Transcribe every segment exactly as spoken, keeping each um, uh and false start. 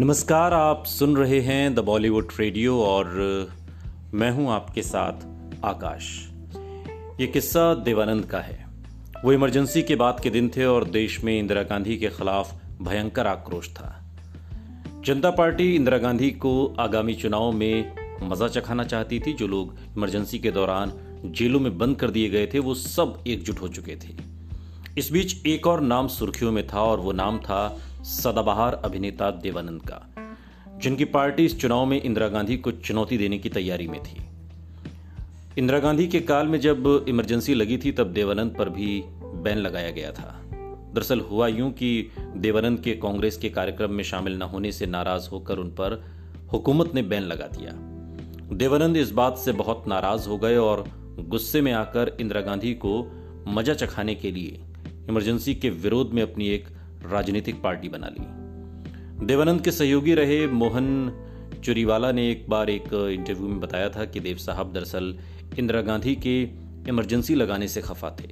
नमस्कार, आप सुन रहे हैं द बॉलीवुड रेडियो और मैं हूं आपके साथ आकाश। ये किस्सा देवानंद का है। वो इमरजेंसी के बाद के दिन थे और देश में इंदिरा गांधी के खिलाफ भयंकर आक्रोश था। जनता पार्टी इंदिरा गांधी को आगामी चुनाव में मजा चखाना चाहती थी। जो लोग इमरजेंसी के दौरान जेलों में बंद कर दिए गए थे वो सब एकजुट हो चुके थे। इस बीच एक और नाम सुर्खियों में था और वो नाम था सदाबहार अभिनेता देवानंद का, जिनकी पार्टी इस चुनाव में इंदिरा गांधी को चुनौती देने की तैयारी में थी। इंदिरा गांधी के काल में जब इमरजेंसी लगी थी तब देवानंद पर भी बैन लगाया गया था। दरअसल हुआ यूं कि देवानंद के कांग्रेस के कार्यक्रम में शामिल न होने से नाराज होकर उन पर हुकूमत ने बैन लगा दिया। देवानंद इस बात से बहुत नाराज हो गए और गुस्से में आकर इंदिरा गांधी को मजा चखाने के लिए इमरजेंसी के विरोध में अपनी एक राजनीतिक पार्टी बना ली। देवानंद के सहयोगी रहे मोहन चुरीवाला ने एक बार एक इंटरव्यू में बताया था कि देव साहब दरअसल इंदिरा गांधी के इमरजेंसी लगाने से खफा थे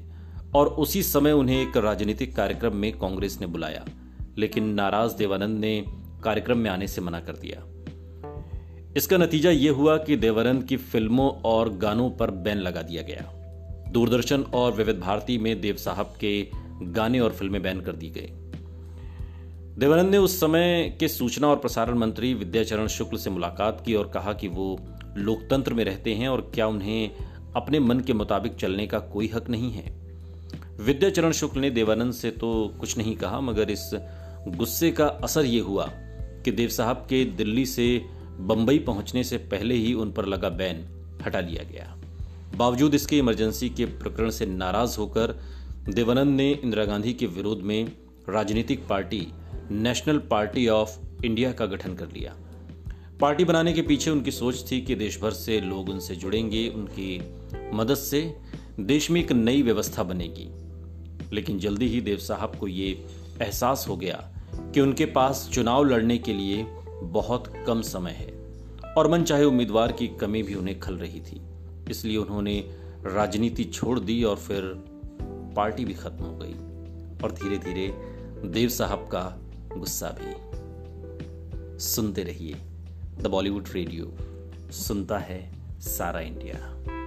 और उसी समय उन्हें एक राजनीतिक कार्यक्रम में कांग्रेस ने बुलाया, लेकिन नाराज देवानंद ने कार्यक्रम में आने से मना कर दिया। इसका नतीजा यह हुआ कि देवानंद की फिल्मों और गानों पर बैन लगा दिया गया। दूरदर्शन और विविध भारती में देव साहब के गाने और फिल्में बैन कर दी गई। देवानंद ने उस समय के सूचना और प्रसारण मंत्री विद्याचरण शुक्ल से मुलाकात की और कहा कि वो लोकतंत्र में रहते हैं और क्या उन्हें अपने मन के मुताबिक चलने का कोई हक नहीं है। विद्याचरण शुक्ल ने देवानंद से तो कुछ नहीं कहा, मगर इस गुस्से का असर ये हुआ कि देव साहब के दिल्ली से बंबई पहुंचने से पहले ही उन पर लगा बैन हटा लिया गया। बावजूद इसके इमरजेंसी के प्रकरण से नाराज होकर देवानंद ने इंदिरा गांधी के विरोध में राजनीतिक party national party of India का गठन कर लिया। पार्टी बनाने के पीछे उनकी सोच थी कि देश भर से लोग उनसे जुड़ेंगे, उनकी मदद से देश में एक नई व्यवस्था बनेगी। लेकिन जल्दी ही देव साहब को ये एहसास हो गया कि उनके पास चुनाव लड़ने के लिए बहुत कम समय है और मनचाहे उम्मीदवार की कमी भी उन्हें खल रही थी। इसलिए उन्होंने राजनीति छोड़ दी और फिर पार्टी भी खत्म हो गई और धीरे धीरे देव साहब का गुस्सा भी। सुनते रहिए द बॉलीवुड रेडियो, सुनता है सारा इंडिया।